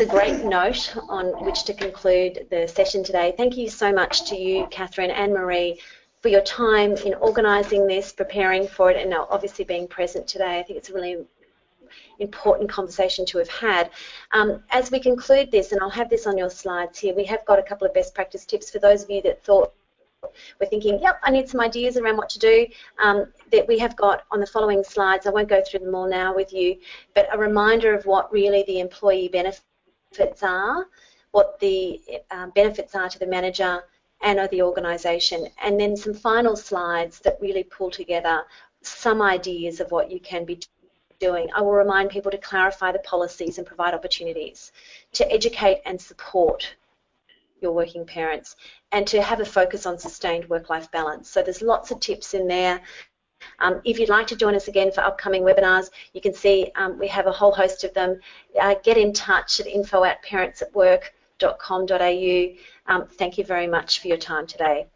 a great note on which to conclude the session today. Thank you so much to you, Catherine and Marie, for your time in organising this, preparing for it, and now obviously being present today. I think it's a really important conversation to have had. As we conclude this, and I'll have this on your slides here, we have got a couple of best practice tips for those of you that were thinking, yep, I need some ideas around what to do, that we have got on the following slides. I won't go through them all now with you, but a reminder of what really the employee benefits are, what the benefits are to the manager and of the organisation, and then some final slides that really pull together some ideas of what you can be doing. I will remind people to clarify the policies and provide opportunities to educate and support your working parents, and to have a focus on sustained work-life balance. So there's lots of tips in there. If you'd like to join us again for upcoming webinars, you can see we have a whole host of them. Get in touch at info@parentsatwork.com.au. Thank you very much for your time today.